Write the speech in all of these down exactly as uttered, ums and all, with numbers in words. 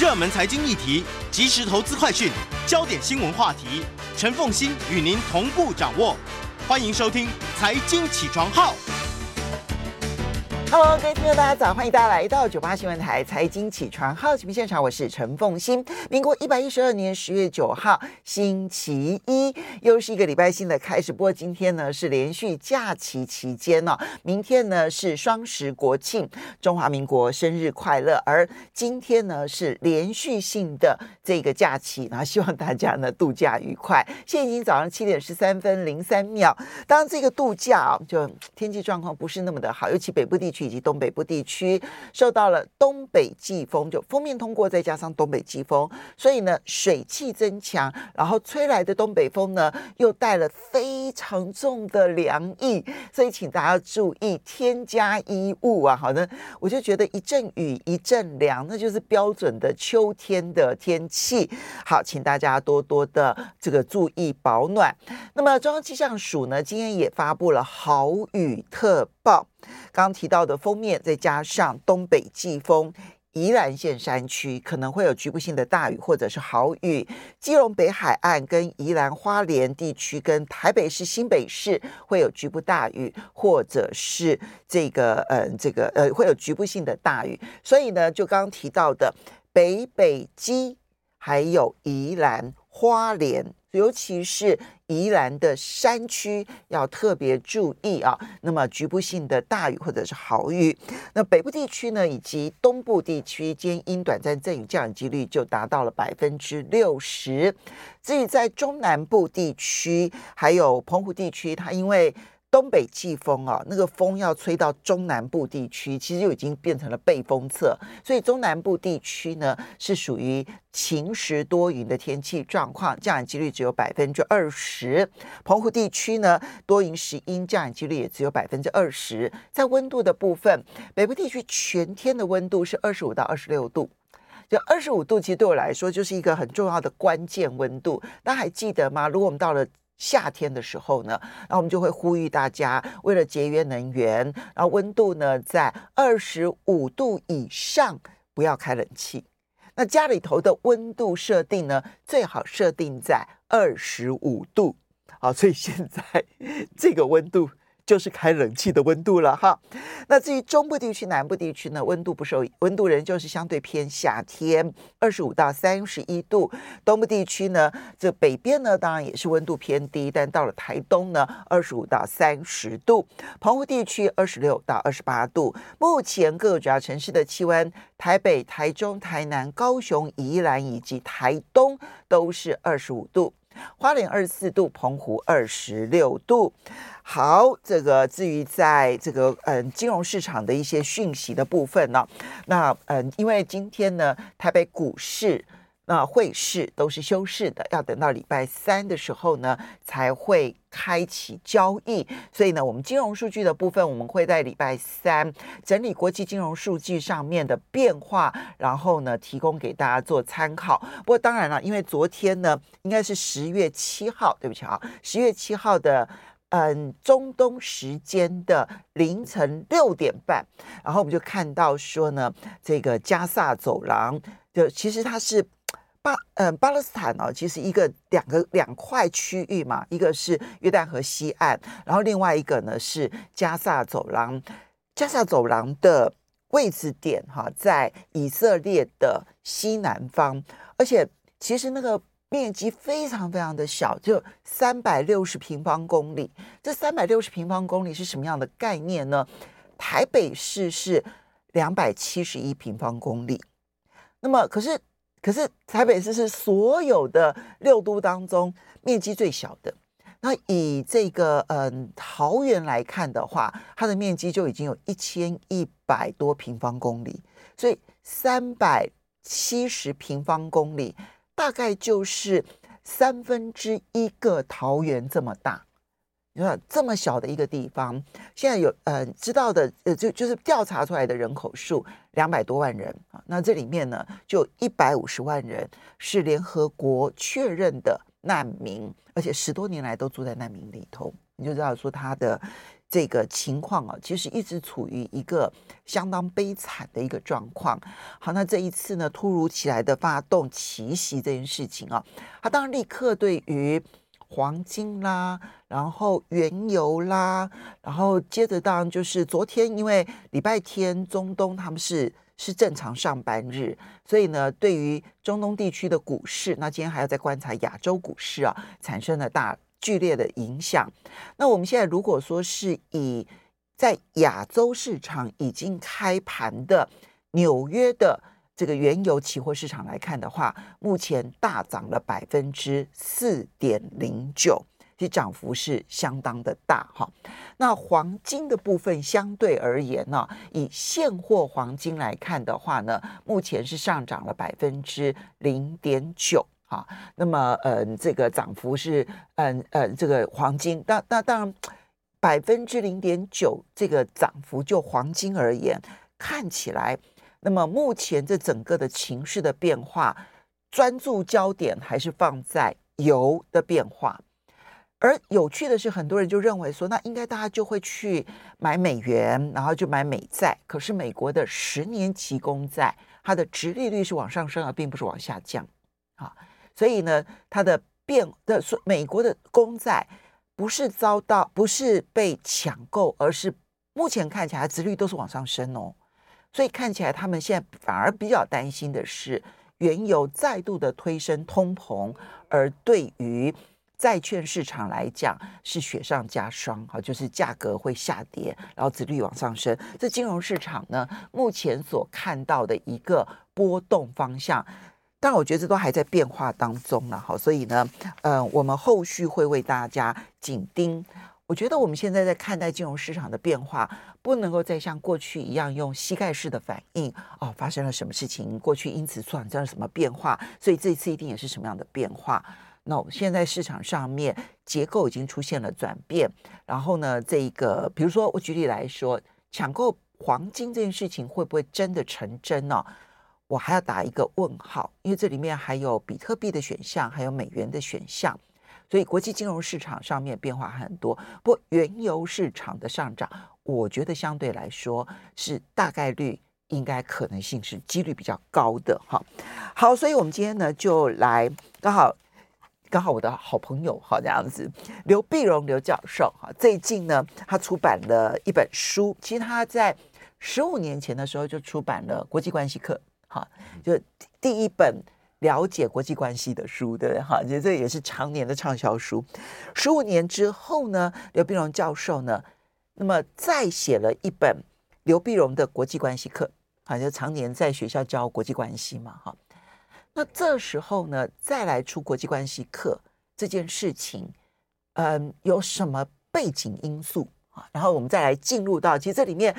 热门财经议题，即时投资快讯，焦点新闻话题，陈凤馨与您同步掌握。欢迎收听财经起床号。Hello， 各位听众，大家早！欢迎大家来到九八新闻台财经起床号节目现场，我是陈凤馨。民国一百一十二年十月九号，星期一，又是一个礼拜新的开始。不过今天呢是连续假期期间哦，明天呢是双十国庆，中华民国生日快乐。而今天呢是连续性的这个假期，然后希望大家呢度假愉快。现在已经早上七点十三分零三秒。当然，这个度假啊、哦，就天气状况不是那么的好，尤其北部地区。以及东北部地区受到了东北季风，就锋面通过再加上东北季风，所以呢水汽增强，然后吹来的东北风呢又带了非常重的凉意，所以请大家注意添加衣物啊。好的，我就觉得一阵雨一阵凉，那就是标准的秋天的天气。好，请大家多多的这个注意保暖。那么中央气象署呢今天也发布了豪雨特报，刚刚提到的锋面再加上东北季风，宜兰县山区可能会有局部性的大雨或者是豪雨，基隆北海岸跟宜兰花莲地区跟台北市新北市会有局部大雨或者是这个呃这个呃会有局部性的大雨。所以呢就刚刚提到的北北基还有宜兰花莲，尤其是宜兰的山区要特别注意啊，那么局部性的大雨或者是豪雨。那北部地区呢以及东部地区间因短暂阵雨降雨几率就达到了百分之六十。至于在中南部地区还有澎湖地区，它因为东北季风啊，那个风要吹到中南部地区，其实就已经变成了背风侧，所以中南部地区呢是属于晴时多云的天气状况，降雨几率只有百分之二十。澎湖地区呢多云时阴，降雨几率也只有百分之二十。在温度的部分，北部地区全天的温度是二十五到二十六度。就二十五度，其实对我来说就是一个很重要的关键温度。大家还记得吗？如果我们到了夏天的时候呢，然后我们就会呼吁大家为了节约能源，然后温度呢在二十五度以上不要开冷气。那家里头的温度设定呢，最好设定在二十五度。好，所以现在这个温度就是开冷气的温度了哈。那至于中部地区、南部地区呢，温度不受温度人就是相对偏夏天，二十五到三十一度。东部地区呢，这北边呢当然也是温度偏低，但到了台东呢，二十五到三十度。澎湖地区二十六到二十八度。目前各个主要城市的气温，台北、台中、台南、高雄、宜兰以及台东都是二十五度。花莲二十四度，澎湖二十六度。好，这个至于在这个嗯金融市场的一些讯息的部分呢、啊，那嗯因为今天呢台北股市、那、呃、汇市都是休市的，要等到礼拜三的时候呢才会开启交易，所以呢我们金融数据的部分我们会在礼拜三整理国际金融数据上面的变化，然后呢提供给大家做参考。不过当然了，因为昨天呢应该是十月七号，对不起啊，十月七号的嗯中东时间的凌晨六点半，然后我们就看到说呢这个加萨走廊就其实它是巴嗯巴勒斯坦哦，其实一个两个两块区域嘛，一个是约旦河西岸，然后另外一个呢是加萨走廊。加萨走廊的位置点哈、啊，在以色列的西南方，而且其实那个面积非常非常的小，就三百六十平方公里。这三百六十平方公里是什么样的概念呢？台北市是两百七十一平方公里。那么可是。可是台北市是所有的六都当中面积最小的。那以这个嗯桃园来看的话，它的面积就已经有一千一百多平方公里，所以三百七十平方公里大概就是三分之一个桃园这么大。你看这么小的一个地方，现在有呃知道的呃就就是调查出来的人口数两百多万人啊，那这里面呢就一百五十万人是联合国确认的难民，而且十多年来都住在难民里头，你就知道说他的这个情况啊，其实一直处于一个相当悲惨的一个状况。好，那这一次呢，突如其来的发动奇袭这件事情啊，他当然立刻对于黄金啦，然后原油啦，然后接着当然就是昨天，因为礼拜天中东他们是是正常上班日，所以呢，对于中东地区的股市，那今天还要再观察亚洲股市啊，产生了大。剧烈的影响。那我们现在如果说是以在亚洲市场已经开盘的纽约的这个原油期货市场来看的话，目前大涨了百分之四点零九，其实涨幅是相当的大哈。那黄金的部分相对而言呢、啊，以现货黄金来看的话呢，目前是上涨了百分之零点九。好，那么呃这个涨幅是嗯 呃, 呃这个黄金那那当然百分之零点九这个涨幅就黄金而言看起来，那么目前这整个的情势的变化，专注焦点还是放在油的变化。而有趣的是，很多人就认为说，那应该大家就会去买美元，然后就买美债。可是美国的十年期公债，它的殖利率是往上升而并不是往下降啊。所以呢，它的变的美国的公债不是遭到不是被抢购，而是目前看起来殖利率都是往上升哦。所以看起来他们现在反而比较担心的是，原油再度的推升通膨，而对于债券市场来讲是雪上加霜，好，就是价格会下跌，然后殖利率往上升。这金融市场呢，目前所看到的一个波动方向。但我觉得这都还在变化当中了，好，所以呢，呃，我们后续会为大家紧盯。我觉得我们现在在看待金融市场的变化，不能够再像过去一样用膝盖式的反应，哦，发生了什么事情，过去因此产生了什么变化，所以这一次一定也是什么样的变化。那我们现在市场上面结构已经出现了转变，然后呢，这一个，比如说我举例来说，抢购黄金这件事情会不会真的成真呢、哦？我还要打一个问号，因为这里面还有比特币的选项，还有美元的选项，所以国际金融市场上面变化很多。不过原油市场的上涨，我觉得相对来说是大概率，应该可能性是几率比较高的哈。好，所以我们今天呢就来刚好刚好我的好朋友哈，这样子，刘必荣刘教授哈，最近呢他出版了一本书，其实他在十五年前的时候就出版了《国际关系课》。好，就第一本了解国际关系的书，对不对？好，这也是常年的畅销书。十五年之后呢，刘必荣教授呢，那么再写了一本刘必荣的国际关系课，好，就常年在学校教国际关系嘛，哈。那这时候呢，再来出国际关系课这件事情，嗯，有什么背景因素啊？然后我们再来进入到，其实这里面。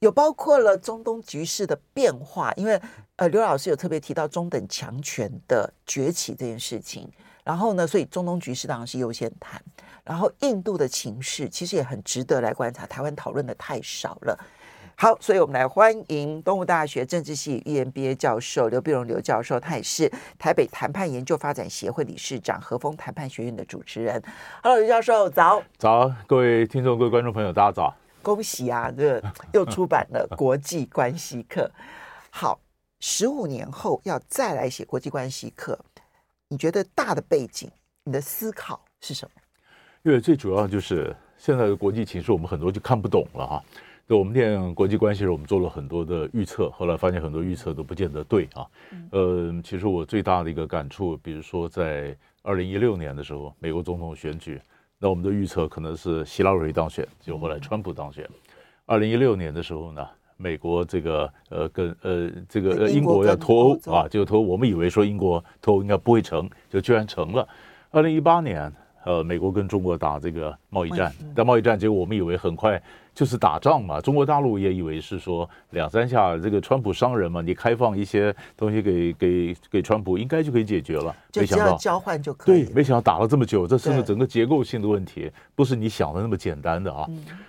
有包括了中东局势的变化，因为呃刘老师有特别提到中等强权的崛起这件事情，然后呢，所以中东局势当然是优先谈，然后印度的情势其实也很值得来观察，台湾讨论的太少了。好，所以我们来欢迎东吴大学政治系 E M B A 教授刘必荣刘教授，他也是台北谈判研究发展协会理事长，和风谈判学院的主持人。Hello， 刘教授早。早，各位听众各位观众朋友大家早。恭喜啊！这又出版了《国际关系课》。好，十五年后要再来写《国际关系课》，你觉得大的背景，你的思考是什么？因为最主要就是现在的国际情势，我们很多就看不懂了哈、啊。对，我们念国际关系时，我们做了很多的预测，后来发现很多预测都不见得对啊。呃，其实我最大的一个感触，比如说在二零一六年的时候，美国总统选举。那我们的预测可能是希拉蕊当选，就后来川普当选。二零一六年的时候呢，美国这个呃跟呃这个英国要脱欧啊，就脱。我们以为说英国脱欧应该不会成，就居然成了。二零一八年呃，美国跟中国打这个贸易战，但贸易战结果我们以为很快就是打仗嘛，中国大陆也以为是说两三下这个川普商人嘛，你开放一些东西给给给川普应该就可以解决了，就只要交换就可以。对，没想到打了这么久，这是整个结构性的问题，不是你想的那么简单的啊。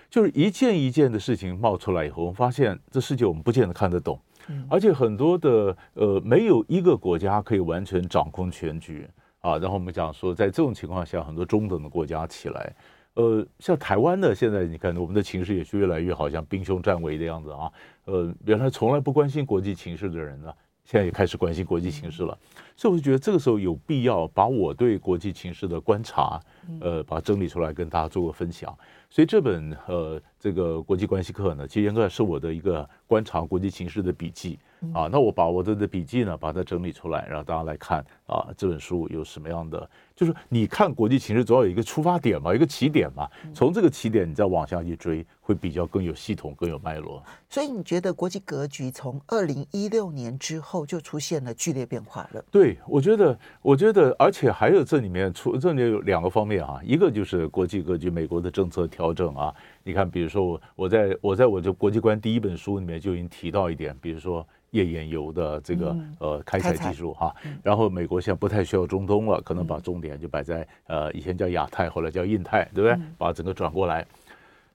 就是一件一件的事情冒出来以后，我们发现这世界我们不见得看得懂，而且很多的呃没有一个国家可以完全掌控全局啊。然后我们讲说在这种情况下，很多中等的国家起来，呃，像台湾的现在你看我们的情势也是越来越好像兵凶战危的样子啊。呃，原来从来不关心国际情势的人呢，现在也开始关心国际情势了。所以我就觉得这个时候有必要把我对国际情势的观察，呃，把它整理出来跟大家做个分享。所以这本呃这个国际关系课呢，其实应该是我的一个观察国际情势的笔记啊。那我把我的笔记呢把它整理出来，让大家来看啊这本书有什么样的，就是你看国际情势总要有一个出发点嘛，一个起点嘛，从这个起点你再往下去追，会比较更有系统，更有脉络。所以你觉得国际格局从二零一六年之后就出现了剧烈变化了？对，我觉得，我觉得，而且还有这里面出这里面有两个方面啊，一个就是国际格局，美国的政策调整啊。你看，比如说我在我在我的国际观第一本书里面就已经提到一点，比如说页岩油的这个呃开采技术哈、啊，然后美国现在不太需要中东了，可能把重点就摆在呃以前叫亚太，后来叫印太，对不对？把整个转过来，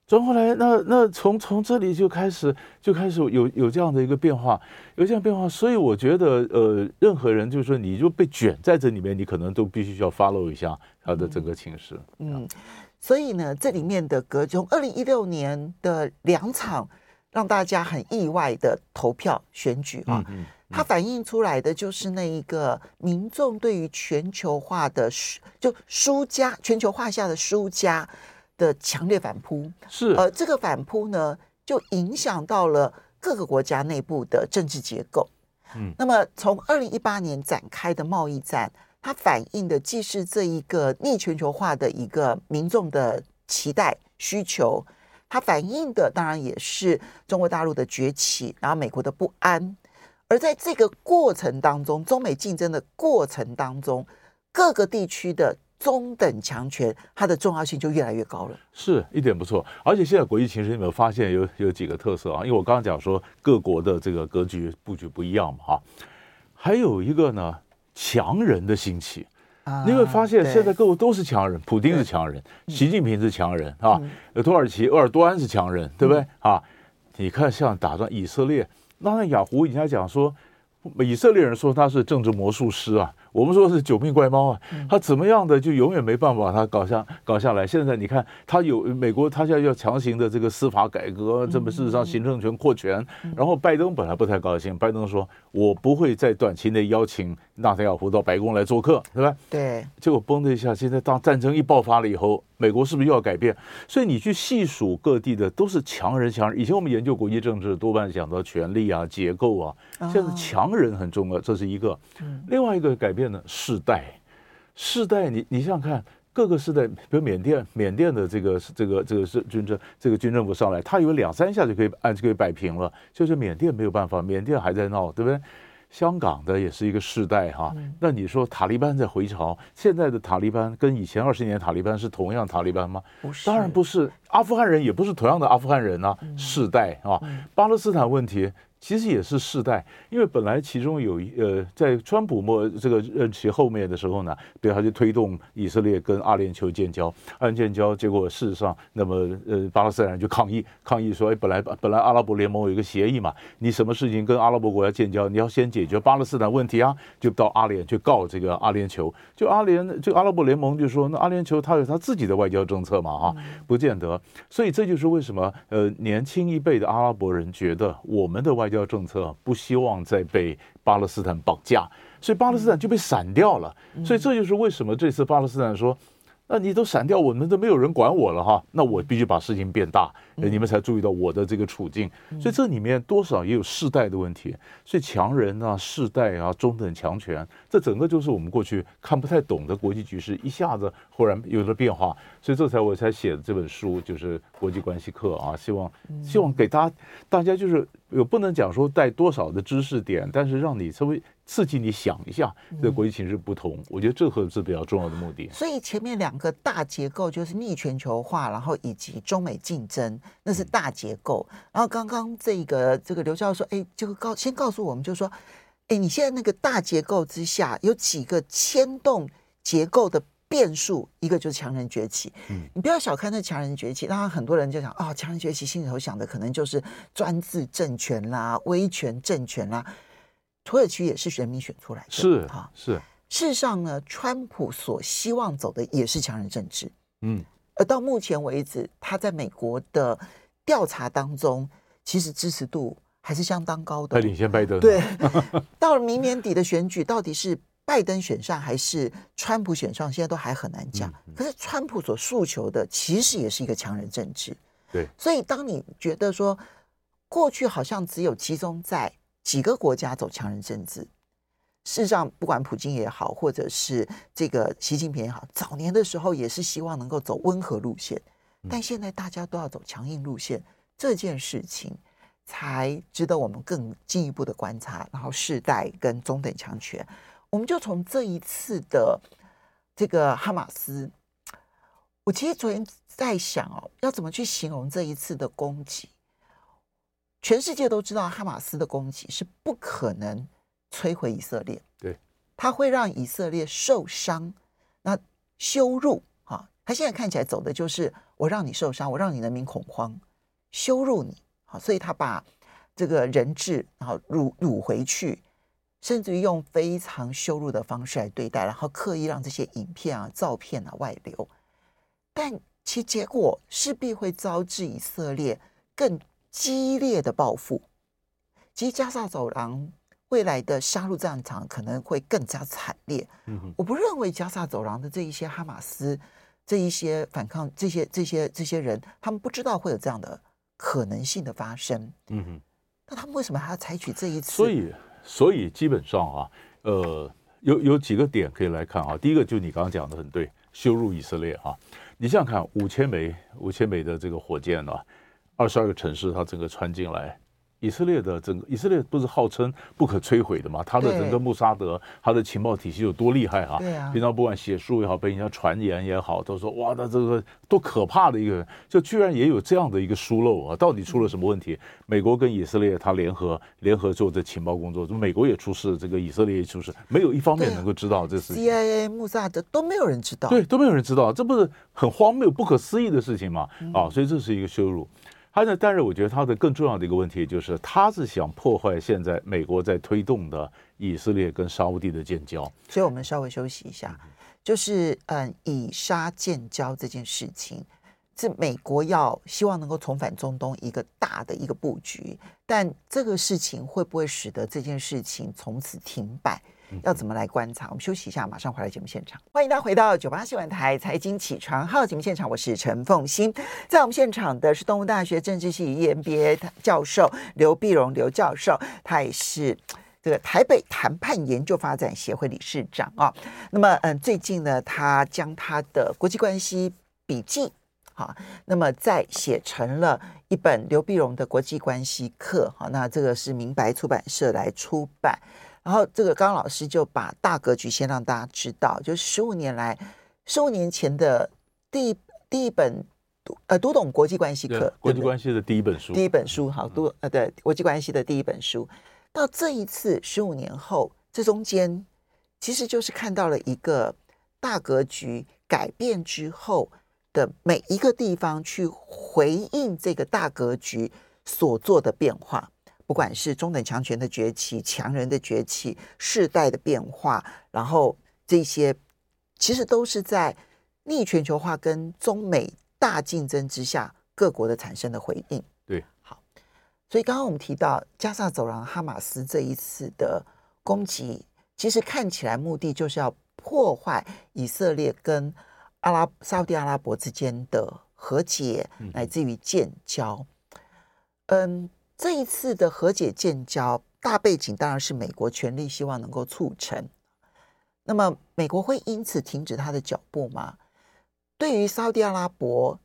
转过来，那那从从这里就开始就开始有有这样的一个变化，有这样变化，所以我觉得呃任何人就是说你就被卷在这里面，你可能都必须要 follow 一下他的整个情势，嗯。所以呢，这里面的格局，从二零一六年的两场让大家很意外的投票选举啊，嗯嗯嗯、它反映出来的就是那一个民众对于全球化的就输家，全球化下的输家的强烈反扑。是，呃，这个反扑呢，就影响到了各个国家内部的政治结构。嗯，那么从二零一八年展开的贸易战。它反映的既是这一个逆全球化的一个民众的期待需求，它反映的当然也是中国大陆的崛起，然后美国的不安。而在这个过程当中，中美竞争的过程当中，各个地区的中等强权它的重要性就越来越高了。是，一点不错。而且现在国际情势有没有发现有有几个特色啊？因为我刚刚讲说各国的这个格局布局不一样嘛，哈。还有一个呢。强人的兴起，你会发现现在各国都是强人，啊、普丁是强人，习近平是强人、嗯、啊，土耳其鄂尔多安是强人，对不对、嗯、啊？你看像打算以色列，那雅虎人家讲说，以色列人说他是政治魔术师啊，我们说是九命怪猫啊，他怎么样的就永远没办法把他搞下搞下来。现在你看他有美国，他现在要强行的这个司法改革，这么事实上行政权扩权。然后拜登本来不太高兴，拜登说我不会在短期内邀请纳坦雅胡到白宫来做客，对吧？对。结果崩了一下，现在当战争一爆发了以后，美国是不是又要改变？所以你去细数各地的都是强人强人。以前我们研究国际政治多半想到权力啊、结构啊，现在强人人很重要，这是一个。另外一个改变呢，世代，世代你，你你想想看，各个世代，比如缅甸，缅甸的这个这个这个是军政，这个军政府上来，他有两三下就可以按就可以摆平了，就是缅甸没有办法，缅甸还在闹，对不对？香港的也是一个世代哈、啊嗯，那你说塔利班在回潮，现在的塔利班跟以前二十年塔利班是同样塔利班吗？不是，当然不是。阿富汗人也不是同样的阿富汗人啊，嗯、世代啊、嗯。巴勒斯坦问题其实也是世代，因为本来其中有呃，在川普末这个任期后面的时候呢，对他就推动以色列跟阿联酋建交，阿联酋建交，结果事实上，那么呃，巴勒斯坦人就抗议，抗议说，哎，本来本来阿拉伯联盟有一个协议嘛，你什么事情跟阿拉伯国家建交，你要先解。解决巴勒斯坦问题啊，就到阿联去告这个阿联酋，就阿联就阿拉伯联盟就说，那阿联酋他有他自己的外交政策嘛，哈，不见得。所以这就是为什么呃年轻一辈的阿拉伯人觉得我们的外交政策不希望再被巴勒斯坦绑架，所以巴勒斯坦就被闪掉了。所以这就是为什么这次巴勒斯坦说。那你都闪掉，我们都没有人管我了哈，那我必须把事情变大，你们才注意到我的这个处境。所以这里面多少也有世代的问题，所以强人啊、世代啊、中等强权，这整个就是我们过去看不太懂的国际局势，一下子忽然有了变化。所以这才我才写的这本书，就是国际关系课啊，希望希望给大家大家就是有不能讲说带多少的知识点，但是让你稍微。刺激你想一下这个国际形势不同，嗯、我觉得这个是比较重要的目的。所以前面两个大结构就是逆全球化，然后以及中美竞争，那是大结构。嗯、然后刚刚这个这个刘教授说，哎，就告先告诉我们，就是说，哎，你现在那个大结构之下有几个牵动结构的变数，一个就是强人崛起，嗯、你不要小看那强人崛起，当然很多人就想啊、哦，强人崛起心里头想的可能就是专制政权啦、威权政权啦。土耳其也是人民选出来的，是哈、啊、是。事实上呢，川普所希望走的也是强人政治，嗯，而到目前为止，他在美国的调查当中，其实支持度还是相当高的，还领先拜登。对，到了明年底的选举，到底是拜登选上还是川普选上，现在都还很难讲。可是川普所诉求的其实也是一个强人政治。对，所以当你觉得说过去好像只有集中在几个国家走强人政治，事实上不管普京也好，或者是这个习近平也好，早年的时候也是希望能够走温和路线，但现在大家都要走强硬路线，这件事情才值得我们更进一步的观察，然后世代跟中等强权。我们就从这一次的这个哈马斯，我其实昨天在想哦，要怎么去形容这一次的攻击？全世界都知道哈马斯的攻击是不可能摧毁以色列，对，它会让以色列受伤，那羞辱啊！他现在看起来走的就是我让你受伤，我让你人民恐慌，羞辱你啊！所以他把这个人质然后掳掳回去。甚至于用非常羞辱的方式来对待，然后刻意让这些影片啊、照片啊外流，但其结果势必会招致以色列更激烈的报复。其实加沙走廊未来的杀戮战场可能会更加惨烈。嗯、我不认为加沙走廊的这一些哈马斯、这一些反抗、这些这些这些人，他们不知道会有这样的可能性的发生。嗯哼，那他们为什么还要采取这一次？所以。所以基本上啊，呃，有有几个点可以来看啊。第一个就是你刚刚讲的很对，羞辱以色列啊。你想想看，五千枚五千枚的这个火箭呢、啊，二十二个城市它整个穿进来。以色列的整个以色列不是号称不可摧毁的嘛？它的整个穆沙德，它的情报体系有多厉害啊？对啊。平常不管写书也好，被人家传言也好，都说哇，那这个多可怕的一个人，就居然也有这样的一个疏漏啊！到底出了什么问题？美国跟以色列它联合联合做这情报工作，美国也出事，这个以色列也出事，没有一方面能够知道这事情。C I A、穆沙德都没有人知道。对，都没有人知道，这不是很荒谬、不可思议的事情嘛？啊，所以这是一个羞辱。他呢？但是我觉得他的更重要的一个问题就是，他是想破坏现在美国在推动的以色列跟沙烏地的建交。所以我们稍微休息一下，就是嗯，以沙建交这件事情是美国要希望能够重返中东一个大的一个布局，但这个事情会不会使得这件事情从此停摆？要怎么来观察？我们休息一下，马上回来节目现场。欢迎大家回到九八新闻台财经起床号节目现场，我是陈凤馨。在我们现场的是东吴大学政治系 E M B A 教授刘必荣刘教授，他也是这个台北谈判研究发展协会理事长啊、哦。那么，嗯，最近呢，他将他的国际关系笔记，好，那么再写成了一本刘必荣的国际关系课，好，那这个是明白出版社来出版。然后这个刚老师就把大格局先让大家知道，就是十五年来，十五年前的第一第一本读呃读懂国际关系课，国际关系的第一本书，第一本书好读呃对国际关系的第一本书，到这一次十五年后，这中间其实就是看到了一个大格局改变之后的每一个地方去回应这个大格局所做的变化。不管是中等强权的崛起、强人的崛起、世代的变化，然后这些其实都是在逆全球化跟中美大竞争之下各国的产生的回应。对，好，所以刚刚我们提到加沙走廊哈马斯这一次的攻击，其实看起来目的就是要破坏以色列跟阿拉沙特阿拉伯之间的和解，乃至于建交。嗯。嗯这一次的和解建交大背景当然是美国全力希望能够促成，那么美国会因此停止他的脚步吗？对于沙特阿拉伯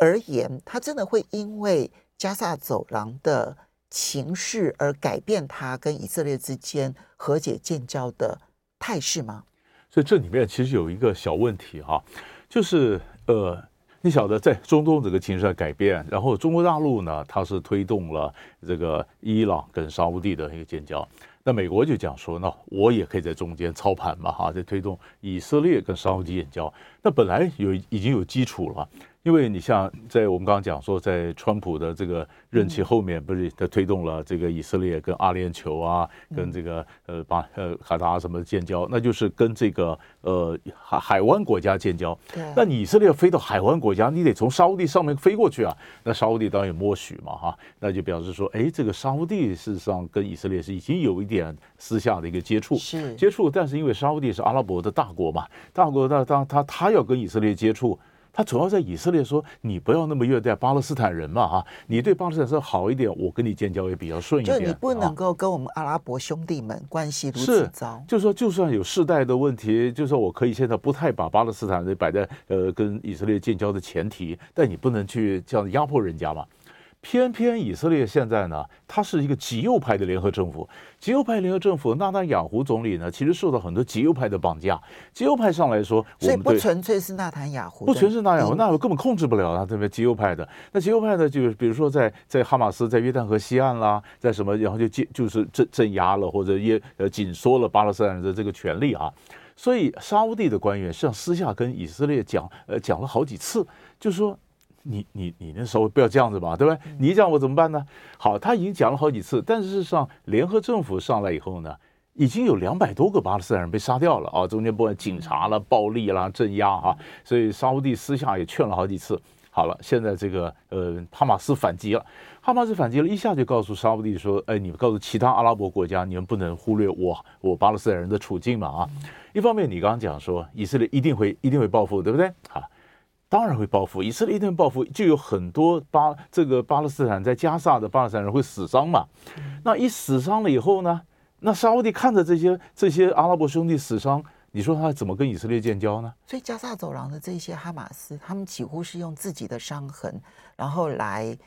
而言，他真的会因为加沙走廊的情势而改变他跟以色列之间和解建交的态势吗？所以这里面其实有一个小问题哈、啊，就是呃，你晓得在中东这个情势的改变，然后中国大陆呢，它是推动了这个伊朗跟沙乌地的一个建交。那美国就讲说，那我也可以在中间操盘嘛哈，在推动以色列跟沙乌地建交。那本来有已经有基础了。因为你像在我们刚刚讲说，在川普的这个任期后面，不是他推动了这个以色列跟阿联酋啊，跟这个呃巴呃卡达什么建交，那就是跟这个呃海海湾国家建交。那你以色列飞到海湾国家，你得从沙乌地上面飞过去啊。那沙乌地当然也默许嘛哈，那就表示说，哎，这个沙乌地事实上跟以色列是已经有一点私下的一个接触，是接触。但是因为沙乌地是阿拉伯的大国嘛，大国他他他他要跟以色列接触。他主要在以色列说，你不要那么虐待巴勒斯坦人嘛哈、啊，你对巴勒斯坦人好一点，我跟你建交也比较顺一点。就你不能够跟我们阿拉伯兄弟们关系如此糟。是，就是说，就算有世代的问题，就是说我可以现在不太把巴勒斯坦人摆在呃跟以色列建交的前提，但你不能去这样压迫人家嘛。偏偏以色列现在呢，它是一个极右派的联合政府。极右派联合政府，纳坦雅胡总理呢，其实受到很多极右派的绑架。极右派上来说，我们对，所以不纯粹是纳坦雅胡，不纯粹是纳坦雅胡，那我根本控制不了他这边极右派的。那极右派呢，就是比如说在在哈马斯、在约旦河西岸啦，在什么，然后就就是镇镇压了或者也呃紧缩了巴勒斯坦人的这个权利啊。所以沙乌地的官员实际上私下跟以色列讲，呃，讲了好几次，就是说。你你你那时候不要这样子吧，对吧？你讲我怎么办呢？好，他已经讲了好几次，但是事实上，联合政府上来以后呢，已经有两百多个巴勒斯坦人被杀掉了啊！中间不管警察啦、暴力啦、镇压啊，所以沙乌地私下也劝了好几次。好了，现在这个呃，哈马斯反击了，哈马斯反击了一下就告诉沙乌地说，哎，你们告诉其他阿拉伯国家，你们不能忽略我我巴勒斯坦人的处境嘛啊！一方面你刚刚讲说以色列一定会一定会报复，对不对？好。当然会报复，以色列一定报复，就有很多巴这个巴勒斯坦在加萨的巴勒斯坦人会死伤嘛。那一死伤了以后呢，那沙烏地看着这些这些阿拉伯兄弟死伤，你说他怎么跟以色列建交呢？所以加萨走廊的这些哈马斯，他们几乎是用自己的伤痕，然后来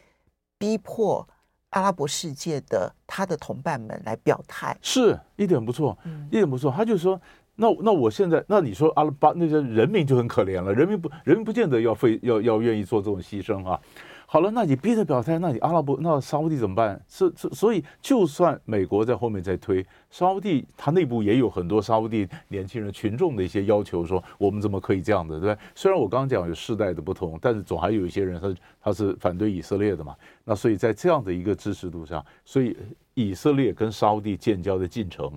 逼迫阿拉伯世界的他的同伴们来表态。是一点不错，一点不错，他就说。那那我现在那你说阿拉巴那些人民就很可怜了，人民不人民不见得要非要要愿意做这种牺牲啊。好了，那你逼着表态，那你阿拉伯那沙烏地怎么办？所所以就算美国在后面在推沙烏地，它内部也有很多沙烏地年轻人群众的一些要求，说我们怎么可以这样的，对吧？虽然我刚刚讲有世代的不同，但是总还有一些人他他是反对以色列的嘛。那所以在这样的一个支持度上，所以以色列跟沙烏地建交的进程。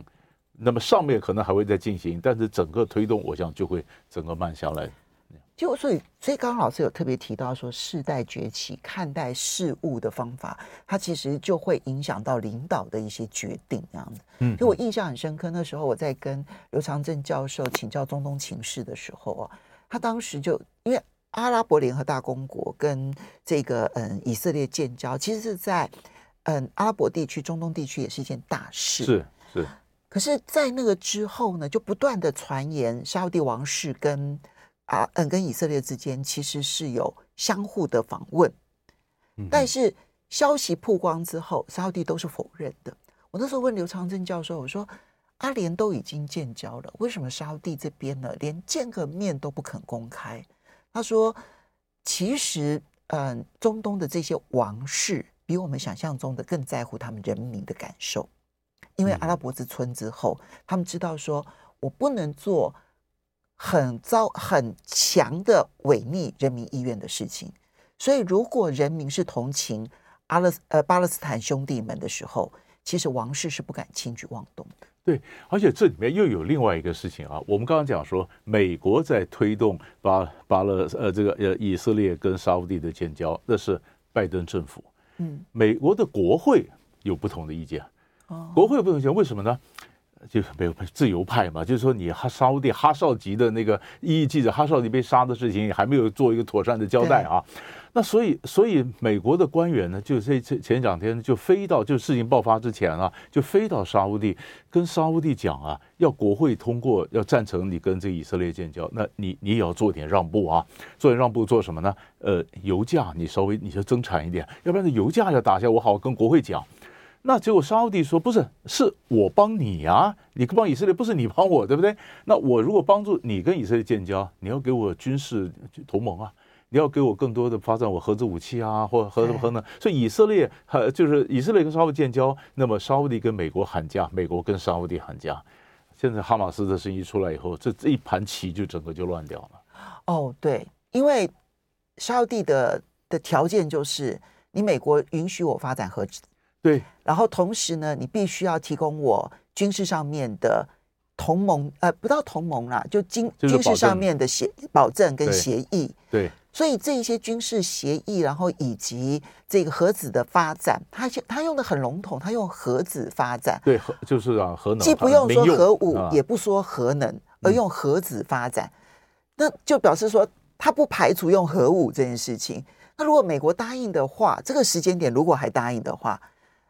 那么上面可能还会再进行，但是整个推动，我想就会整个慢下来。就所以，所以刚刚老师有特别提到说，世代崛起看待事物的方法，它其实就会影响到领导的一些决定啊。嗯，所以我印象很深刻，那时候我在跟刘长正教授请教中东情势的时候啊，他当时就因为阿拉伯联合大公国跟这个嗯以色列建交，其实是在嗯阿拉伯地区、中东地区也是一件大事。是是。可是，在那个之后呢，就不断的传言沙烏地王室跟啊嗯跟以色列之间其实是有相互的访问，但是消息曝光之后，沙烏地都是否认的。我那时候问刘长正教授，我说阿联都已经建交了，为什么沙烏地这边呢连见个面都不肯公开？他说，其实嗯、呃，中东的这些王室比我们想象中的更在乎他们人民的感受。因为阿拉伯之春之后，他们知道说我不能做很糟很强的违逆人民意愿的事情，所以如果人民是同情阿勒呃巴勒斯坦兄弟们的时候，其实王室是不敢轻举妄动的。对，而且这里面又有另外一个事情啊，我们刚刚讲说，美国在推动巴巴勒呃这个呃以色列跟沙烏地的建交，那是拜登政府，嗯，美国的国会有不同的意见。国会不能讲，为什么呢？就是没有自由派嘛，就是说你哈沙烏地哈少吉的那个异议记者哈少吉被杀的事情，还没有做一个妥善的交代啊。那所以，所以美国的官员呢，就这前两天就飞到，就事情爆发之前啊，就飞到沙烏地，跟沙烏地讲啊，要国会通过，要赞成你跟这个以色列建交，那你你也要做点让步啊，做点让步做什么呢？呃，油价你稍微你就增产一点，要不然油价要打下，我好跟国会讲。那结果沙烏地说不是，是我帮你啊，你帮以色列，不是你帮我，对不对？那我如果帮助你跟以色列建交，你要给我军事同盟啊，你要给我更多的发展我核子武器啊，或核核能。所以以色列呃就是以色列跟沙烏地建交，那么沙烏地跟美国喊价，美国跟沙烏地喊价。现在哈马斯的事情一出来以后，这这一盘棋就整个就乱掉了。哦，对，因为沙烏地的的条件就是你美国允许我发展核子，对，然后同时呢，你必须要提供我军事上面的同盟，呃，不到同盟啦，就军军事上面的协保证跟协议，对。对，所以这一些军事协议，然后以及这个核子的发展，他他用的很笼统，他用核子发展，对，就是啊，核能，既不用说核武，啊、也不说核能，而用核子发展，嗯、那就表示说他不排除用核武这件事情。那如果美国答应的话，这个时间点如果还答应的话，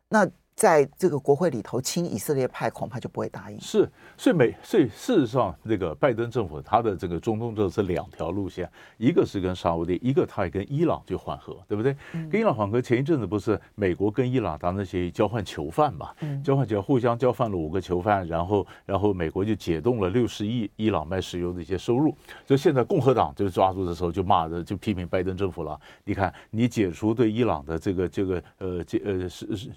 那在这个国会里头亲以色列派恐怕就不会答应。是，所以美，所以事实上，这个拜登政府他的这个中东政策两条路线，一个是跟沙烏地，一个他也跟伊朗就缓和，对不对？嗯、跟伊朗缓和，前一阵子不是美国跟伊朗达成协议交换囚犯嘛？嗯、交换囚互相交换了五个囚犯，然后然后美国就解冻了六十亿伊朗卖石油的一些收入。所以现在共和党就抓住的时候就骂的就批评拜登政府了。你看，你解除对伊朗的这个这个呃这呃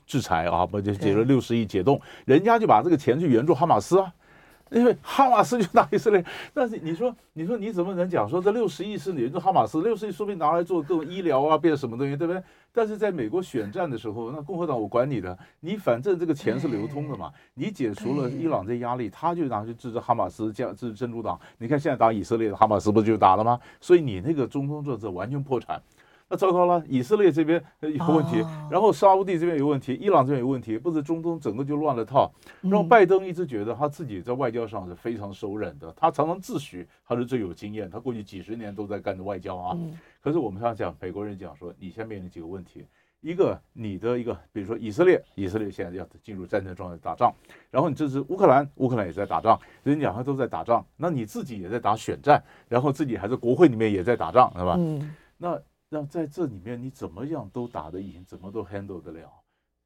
制裁啊。就解了六十亿解冻，人家就把这个钱去援助哈马斯啊，因为哈马斯就打以色列。但是你说，你说你怎么能讲说这六十亿是援助哈马斯？六十亿说不定拿来做各种医疗啊，变什么东西，对不对？但是在美国选战的时候，那共和党我管你的，你反正这个钱是流通的嘛，你解除了伊朗这压力，他就拿去支持哈马斯，这样支持真主党。你看现在打以色列，哈马斯不就打了吗？所以你那个中东政策完全破产。那糟糕了，以色列这边有问题，哦、然后沙烏地这边有问题，伊朗这边有问题，不是中东整个就乱了套。然后拜登一直觉得他自己在外交上是非常熟稔的，他常常自诩他是最有经验，他过去几十年都在干的外交啊。嗯、可是我们常讲，美国人讲说，你先面临几个问题，一个你的一个，比如说以色列，以色列现在要进入战争状态打仗，然后你这是乌克兰，乌克兰也在打仗，人家都在打仗，那你自己也在打选战，然后自己还在国会里面也在打仗，是吧？嗯、那。那在这里面你怎么样都打得赢，怎么都 handle 得了，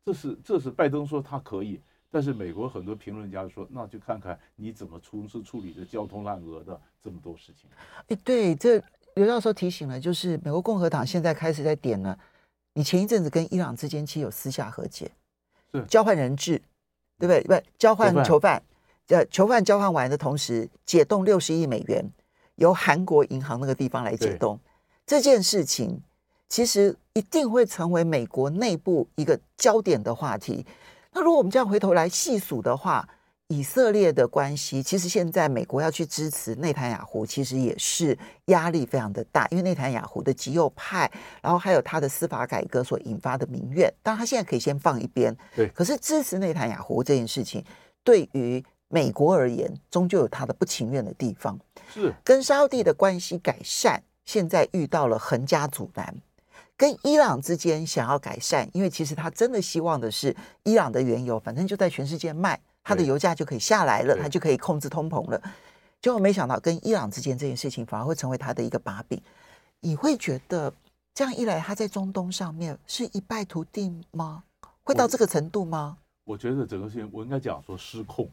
这是这是拜登说他可以，但是美国很多评论家说，那就看看你怎么处置处理这焦头烂额的这么多事情。哎，对，这刘教授提醒了，就是美国共和党现在开始在点了，你前一阵子跟伊朗之间其实有私下和解，是交换人质，对不对？交换囚犯，呃，囚犯交换完的同时解冻六十亿美元，由韩国银行那个地方来解冻。这件事情其实一定会成为美国内部一个焦点的话题。那如果我们这样回头来细数的话，以色列的关系，其实现在美国要去支持内塔尼亚胡，其实也是压力非常的大，因为内塔尼亚胡的极右派，然后还有他的司法改革所引发的民怨，当然他现在可以先放一边，对。可是支持内塔尼亚胡这件事情，对于美国而言，终究有他的不情愿的地方。是跟沙烏地的关系改善，现在遇到了横加阻拦，跟伊朗之间想要改善，因为其实他真的希望的是伊朗的原油反正就在全世界卖，他的油价就可以下来了，他就可以控制通膨了，结果没想到跟伊朗之间这件事情反而会成为他的一个把柄。你会觉得这样一来，他在中东上面是一败涂地吗？会到这个程度吗？ 我, 我觉得整个事情我应该讲说失控，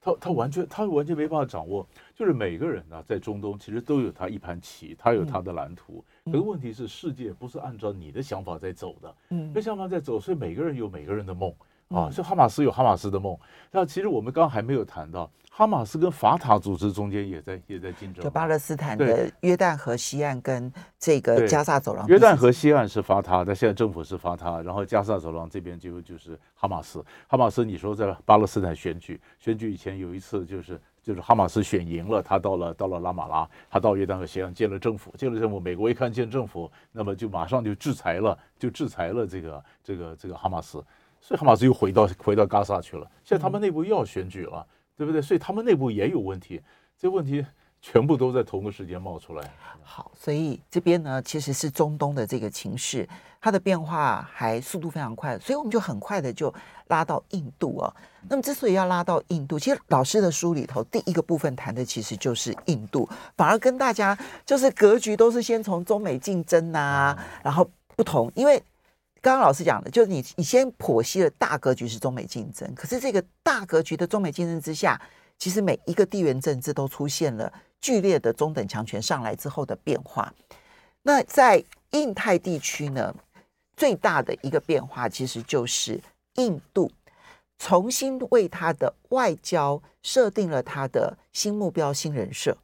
他, 他完全他完全没办法掌握，就是每个人啊在中东其实都有他一盘棋，他有他的蓝图，嗯、可是问题是世界不是按照你的想法在走的，嗯，这想法在走，所以每个人有每个人的梦啊，所以哈马斯有哈马斯的梦。那其实我们刚刚还没有谈到，哈马斯跟法塔组织中间也在也在竞争，就巴勒斯坦的约旦河西岸跟这个加萨走廊。约旦河西岸是法塔，但现在政府是法塔，然后加萨走廊这边就就是哈马斯。哈马斯，你说在巴勒斯坦选举，选举以前有一次就是就是哈马斯选赢了，他到了到了拉马拉，他到约旦河西岸建了政府，建了政府，美国一看建政府，那么就马上就制裁了，就制裁了这个这个这个哈马斯，所以哈马斯又回到回到加沙去了。现在他们内部又要选举了。嗯对不对？所以他们内部也有问题，这问题全部都在同个时间冒出来。好，所以这边呢，其实是中东的这个情势，它的变化还速度非常快，所以我们就很快的就拉到印度啊。那么之所以要拉到印度，其实老师的书里头第一个部分谈的其实就是印度，反而跟大家就是格局都是先从中美竞争啊，嗯、然后不同，因为刚刚老师讲的，就是你你先剖析了大格局是中美竞争，可是这个大格局的中美竞争之下，其实每一个地缘政治都出现了剧烈的中等强权上来之后的变化。那在印太地区呢，最大的一个变化其实就是印度重新为他的外交设定了他的新目标、新人设。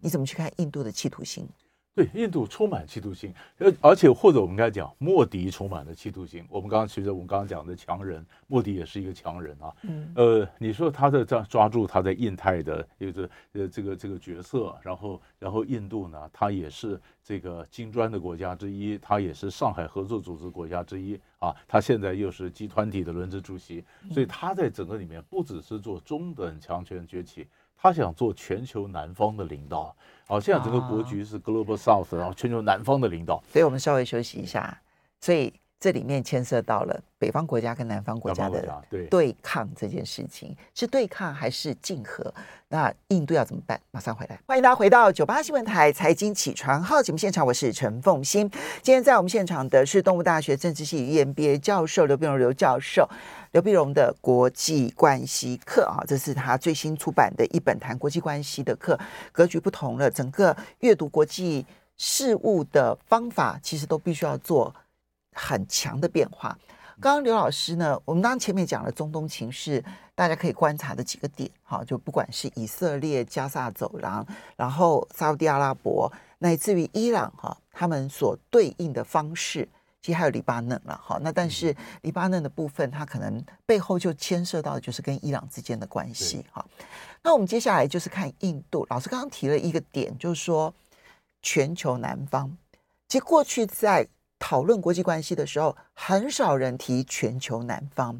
你怎么去看印度的企图心？对，印度充满企图心，而且或者我们该讲莫迪充满了企图心。我们刚刚其实我们刚刚讲的强人，莫迪也是一个强人啊。嗯、呃，你说他的抓抓住他在印太的就是呃这个这个角色，然后然后印度呢，他也是这个金砖的国家之一，他也是上海合作组织国家之一啊，他现在又是G二十的轮值主席，所以他在整个里面不只是做中等强权崛起。他想做全球南方的领导，好、啊，现在整个国局是 Global South，、哦、然后全球南方的领导。所以我们稍微休息一下，所以这里面牵涉到了北方国家跟南方国家的对抗这件事情，是对抗还是竞合？那印度要怎么办？马上回来，欢迎大家回到九八新闻台财经起床号节目现场，我是陈凤馨。今天在我们现场的是东吴大学政治系E M B A教授刘必荣刘教授。刘必荣的国际关系课啊，这是他最新出版的一本谈国际关系的课，格局不同了，整个阅读国际事务的方法其实都必须要做很强的变化。刚刚刘老师呢，我们刚刚前面讲了中东情势，大家可以观察的几个点哈，就不管是以色列加萨走廊，然后沙特阿拉伯，乃至于伊朗哈，他们所对应的方式。其实还有黎巴嫩了，好，那但是黎巴嫩的部分，它可能背后就牵涉到就是跟伊朗之间的关系，好，那我们接下来就是看印度。老师刚刚提了一个点，就是说全球南方，其实过去在讨论国际关系的时候，很少人提全球南方，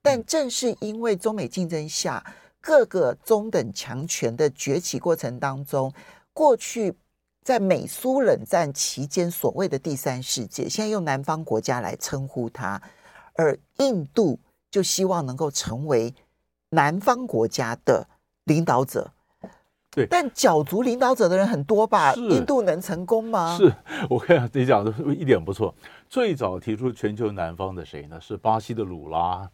但正是因为中美竞争下各个中等强权的崛起过程当中，过去在美苏冷战期间所谓的第三世界，现在用南方国家来称呼它，而印度就希望能够成为南方国家的领导者。对，但角逐领导者的人很多吧，印度能成功吗？是，我看你讲的一点不错。最早提出全球南方的谁呢？是巴西的鲁拉。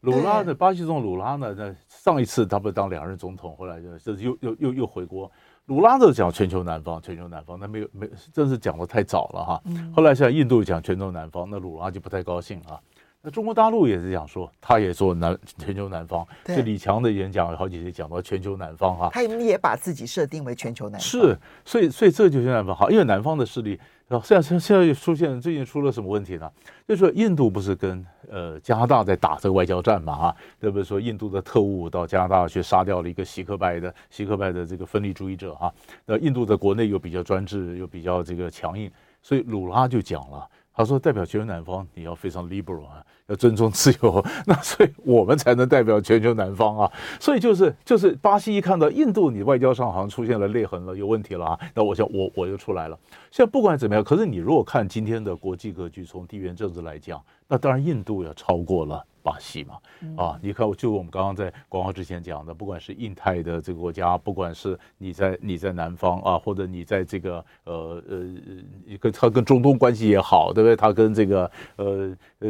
鲁拉的巴西总统鲁拉呢，上一次他不是当两任总统，后来就又又又又回国。鲁拉都讲全球南方，全球南方，那没有没，真是讲得太早了哈。后来像印度讲全球南方，那鲁拉就不太高兴啊。那中国大陆也是讲说，他也说南全球南方，这李强的演讲有好几次讲到全球南方哈。他也把自己设定为全球南方。是，所以所以这就是南方好，因为南方的势力，现在现在出现最近出了什么问题呢？就是说印度不是跟呃加拿大在打这个外交战嘛啊，对不对？说印度的特务到加拿大去杀掉了一个锡克派的锡克派的这个分离主义者啊。那印度的国内又比较专制，又比较这个强硬，所以鲁拉就讲了。他说代表全球南方你要非常 liberal 啊，要尊重自由，那所以我们才能代表全球南方啊。所以就是就是巴西一看到印度你外交上好像出现了裂痕了，有问题了啊，那我想我我就出来了。现在不管怎么样，可是你如果看今天的国际格局，从地缘政治来讲，那当然印度要超过了巴西嘛，啊，你看，就我们刚刚在广告之前讲的，不管是印太的这个国家，不管是你在你在南方啊，或者你在这个呃呃，跟他跟中东关系也好，对不对？他跟这个呃呃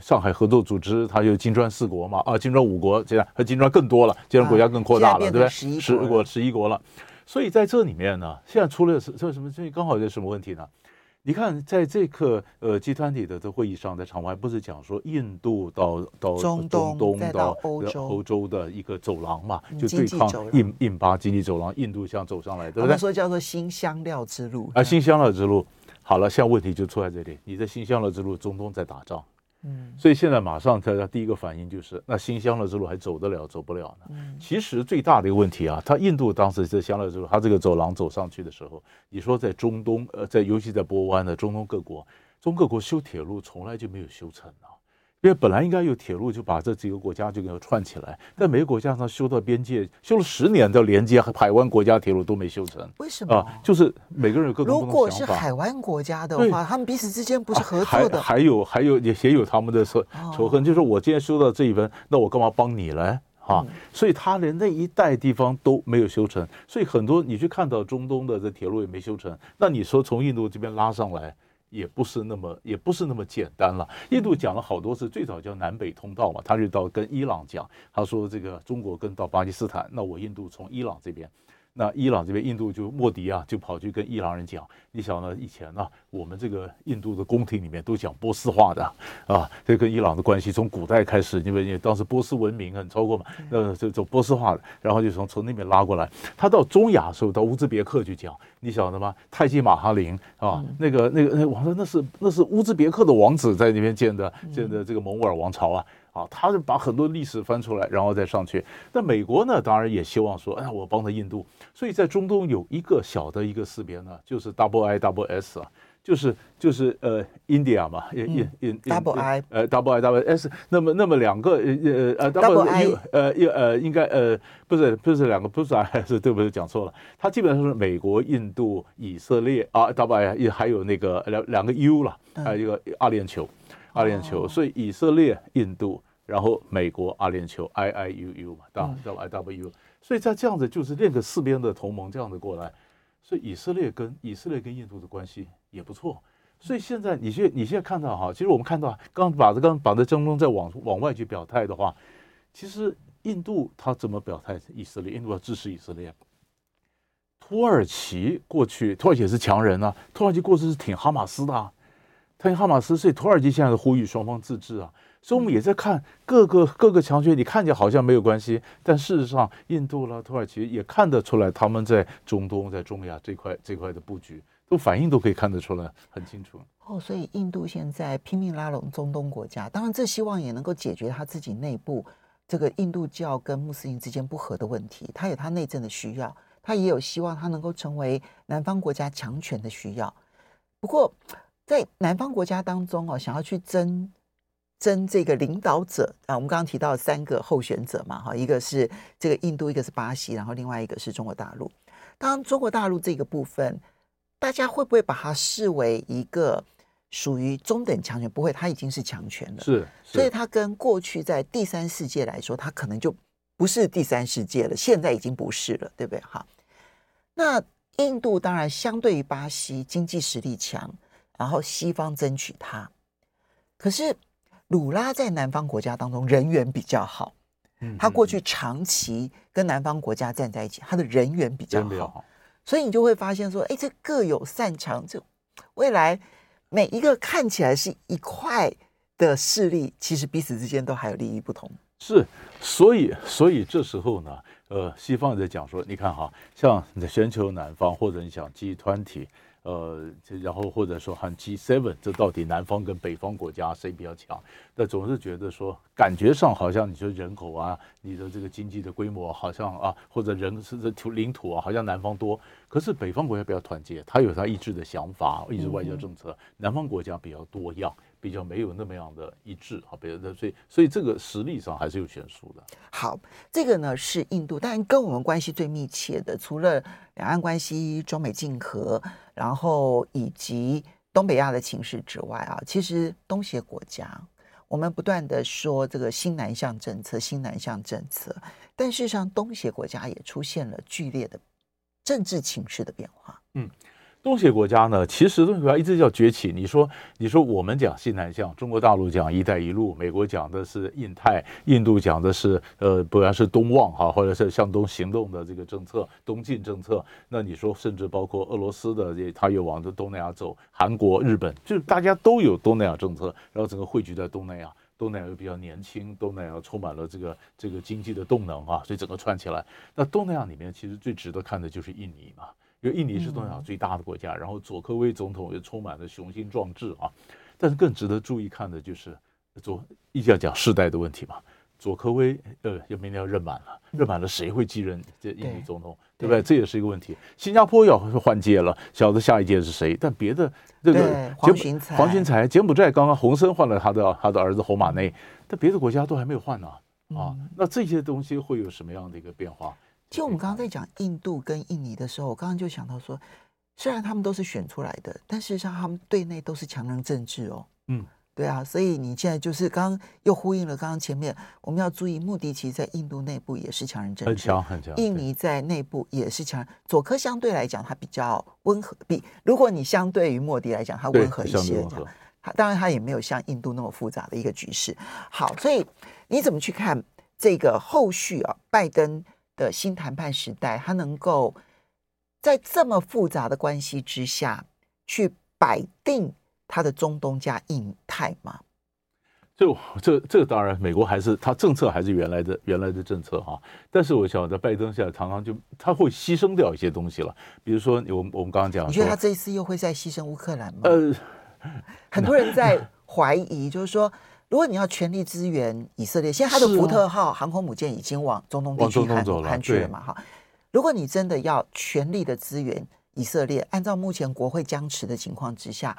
上海合作组织，他就金砖四国嘛，啊，金砖五国，现在和金砖更多了，金砖国家更扩大了，对不对？十国十一国了，所以在这里面呢，现在出了这什么？这刚好有什么问题呢？你看，在这个呃G二十的这会议上，在场外不是讲说印度到到中东到欧洲欧洲的一个走廊嘛，就对抗印印巴经济走廊，印度向走上来，对不对？他们说叫做新香料之路啊，新香料之路。好了，现在问题就出在这里，你在新香料之路，中东在打仗。嗯，所以现在马上他第一个反应就是，那新香料之路还走得了，走不了呢？其实最大的一个问题啊，他印度当时这香料之路，他这个走廊走上去的时候，你说在中东，呃，在尤其在波湾的中东各国，中各国修铁路从来就没有修成啊。因为本来应该有铁路，就把这几个国家就给它串起来，但每个国家上修到边界，修了十年的连接海湾国家铁路都没修成。为什么？啊，就是每个人有各种不同的想法。如果是海湾国家的话，他们彼此之间不是合作的。啊、还, 还有还有也也有他们的仇仇恨，哦、就是我今天修到这一分，那我干嘛帮你来？啊，所以他连那一带地方都没有修成，所以很多你去看到中东的这铁路也没修成，那你说从印度这边拉上来？也不是那么也不是那么简单了。印度讲了好多次，最早叫南北通道嘛，他就到跟伊朗讲，他说这个中国跟到巴基斯坦，那我印度从伊朗这边。那伊朗这边，印度就莫迪啊，就跑去跟伊朗人讲，你想呢？以前呢、啊，我们这个印度的宫廷里面都讲波斯话的啊，这跟伊朗的关系从古代开始，因为当时波斯文明很超过嘛，那这种波斯话的，然后就从从那边拉过来。他到中亚的时候，到乌兹别克去讲，你晓得吗？泰姬玛哈陵啊，那个那个，我说那是那是乌兹别克的王子在那边建的建的这个蒙古尔王朝啊。啊，他就把很多历史翻出来，然后再上去。那美国呢，当然也希望说，哎，我帮他印度。所以在中东有一个小的一个识别呢，就是 double I double S 啊，就是就是呃 ，India 嘛 ，double I 呃 double I double S。那么那么两个呃呃 double I 呃呃应该呃不是不是两个不是 I 是对不对？讲错了，它基本上是美国、印度、以色列啊 ，double I 还有那个两两个 U 了，还有一个阿联酋。阿联酋，所以以色列、印度，然后美国、阿联酋 ，I I U U 嘛，大 I W U， 所以在这样子就是练个四边的同盟这样子过来，所以以色列跟以色列跟印度的关系也不错。所以现在你现你现在看到哈，其实我们看到刚把这刚把这中东再往往外去表态的话，其实印度他怎么表态？以色列，印度要支持以色列。土耳其过去，土耳其也是强人啊，土耳其过去是挺哈马斯的、啊。他跟哈马斯，所以土耳其现在呼吁双方自治啊，所以我们也在看各个各个强权，你看起来好像没有关系，但事实上，印度啦、土耳其也看得出来，他们在中东、在中亚这块这块的布局，都反应都可以看得出来，很清楚。哦，所以印度现在拼命拉拢中东国家，当然这希望也能够解决他自己内部这个印度教跟穆斯林之间不和的问题，他有他内政的需要，他也有希望他能够成为南方国家强权的需要。不过，在南方国家当中、哦、想要去争争这个领导者啊，我们刚刚提到三个候选者嘛，一个是这个印度，一个是巴西，然后另外一个是中国大陆。当然，中国大陆这个部分，大家会不会把它视为一个属于中等强权？不会，它已经是强权了。是，是所以它跟过去在第三世界来说，它可能就不是第三世界了，现在已经不是了，对不对？好，那印度当然相对于巴西，经济实力强。然后西方争取他，可是鲁拉在南方国家当中人缘比较好，他过去长期跟南方国家站在一起，他的人缘比较好，所以你就会发现说，哎，这各有擅长，这未来每一个看起来是一块的势力，其实彼此之间都还有利益不同。是，所以所以这时候呢，呃，西方在讲说，你看哈，像全球南方或者你想G 二十。呃，然后或者说和 G 七， 这到底南方跟北方国家谁比较强？但总是觉得说，感觉上好像你说人口啊，你的这个经济的规模好像啊，或者人是这领土啊，好像南方多。可是北方国家比较团结，他有他一致的想法，一致外交政策。南方国家比较多样，比较没有那么样的一致啊，比较所以所以这个实力上还是有悬殊的。好，这个呢是印度，当然跟我们关系最密切的，除了两岸关系、中美竞合。然后以及东北亚的情势之外啊，其实东协国家，我们不断的说这个新南向政策、新南向政策，但事实上东协国家也出现了剧烈的政治情势的变化。嗯，东协国家呢，其实东协国家一直叫崛起。你说，你说我们讲新南向，中国大陆讲一带一路，美国讲的是印太，印度讲的是呃，不然是东望哈，或者是向东行动的这个政策，东进政策。那你说，甚至包括俄罗斯的，它也往着东南亚走，韩国、日本，就是大家都有东南亚政策，然后整个汇聚在东南亚。东南亚比较年轻，东南亚充满了这个这个经济的动能啊，所以整个串起来。那东南亚里面其实最值得看的就是印尼嘛。因为印尼是东南亚最大的国家，然后佐科威总统也充满了雄心壮志啊。但是更值得注意看的就是，佐一定要讲世代的问题嘛。佐科威呃，明年要任满了，任满了谁会继任这印尼总统，对不对？这也是一个问题。新加坡要换届了，晓得下一届是谁？但别的这个黄循财，黄循财，柬埔寨刚刚洪森换了他的他的儿子侯马内，但别的国家都还没有换呢啊。那这些东西会有什么样的一个变化？其实我们刚刚在讲印度跟印尼的时候，我刚刚就想到说，虽然他们都是选出来的，但事实上他们对内都是强人政治哦。嗯，对啊，所以你现在就是刚刚又呼应了刚刚前面，我们要注意穆迪奇在印度内部也是强人政治，很强很强。印尼在内部也是强人，左科相对来讲它比较温和，比如果你相对于莫迪来讲它温和一些，当然它也没有像印度那么复杂的一个局势。好，所以你怎么去看这个后续啊？拜登的新谈判时代，他能够在这么复杂的关系之下去摆定它的中东加印太嘛？就这这个当然，美国还是它政策还是原来的原来的政策哈、啊。但是我想在拜登现在常常就他会牺牲掉一些东西了，比如说我们我们刚刚讲，你觉得他这一次又会再牺牲乌克兰吗？呃，很多人在怀疑，就是说，如果你要全力支援以色列，现在他的福特号航空母舰已经往中东地区航去了嘛哈。如果你真的要全力的支援以色列，按照目前国会僵持的情况之下，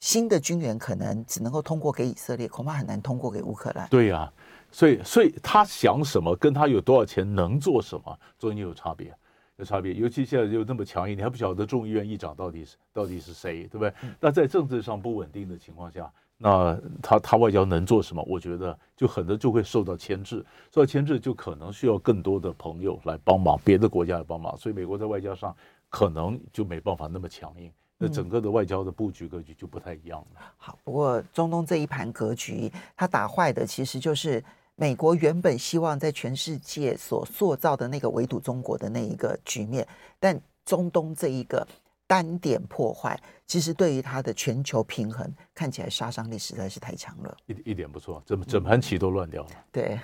新的军援可能只能够通过给以色列，恐怕很难通过给乌克兰。对呀、啊，所以所以他想什么，跟他有多少钱能做什么，中间有差别，有差别。尤其现在又那么强硬，你还不晓得众议院议长到底是到底是谁，对不对？那在政治上不稳定的情况下，那他他外交能做什么？我觉得就很多就会受到牵制，受到牵制就可能需要更多的朋友来帮忙，别的国家来帮忙。所以美国在外交上可能就没办法那么强硬。那整个的外交的布局格局就不太一样了、嗯。好，不过中东这一盘格局，它打坏的其实就是美国原本希望在全世界所塑造的那个围堵中国的那一个局面，但中东这一个单点破坏，其实对于它的全球平衡看起来杀伤力实在是太强了，一一点不错，整整盘棋都乱掉了。嗯、对。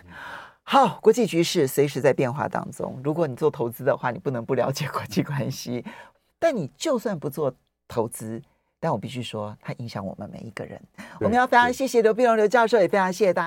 好，国际局势随时在变化当中，如果你做投资的话，你不能不了解国际关系，但你就算不做投资，但我必须说它影响我们每一个人。我们要非常谢谢刘必荣刘教授，也非常谢谢大家。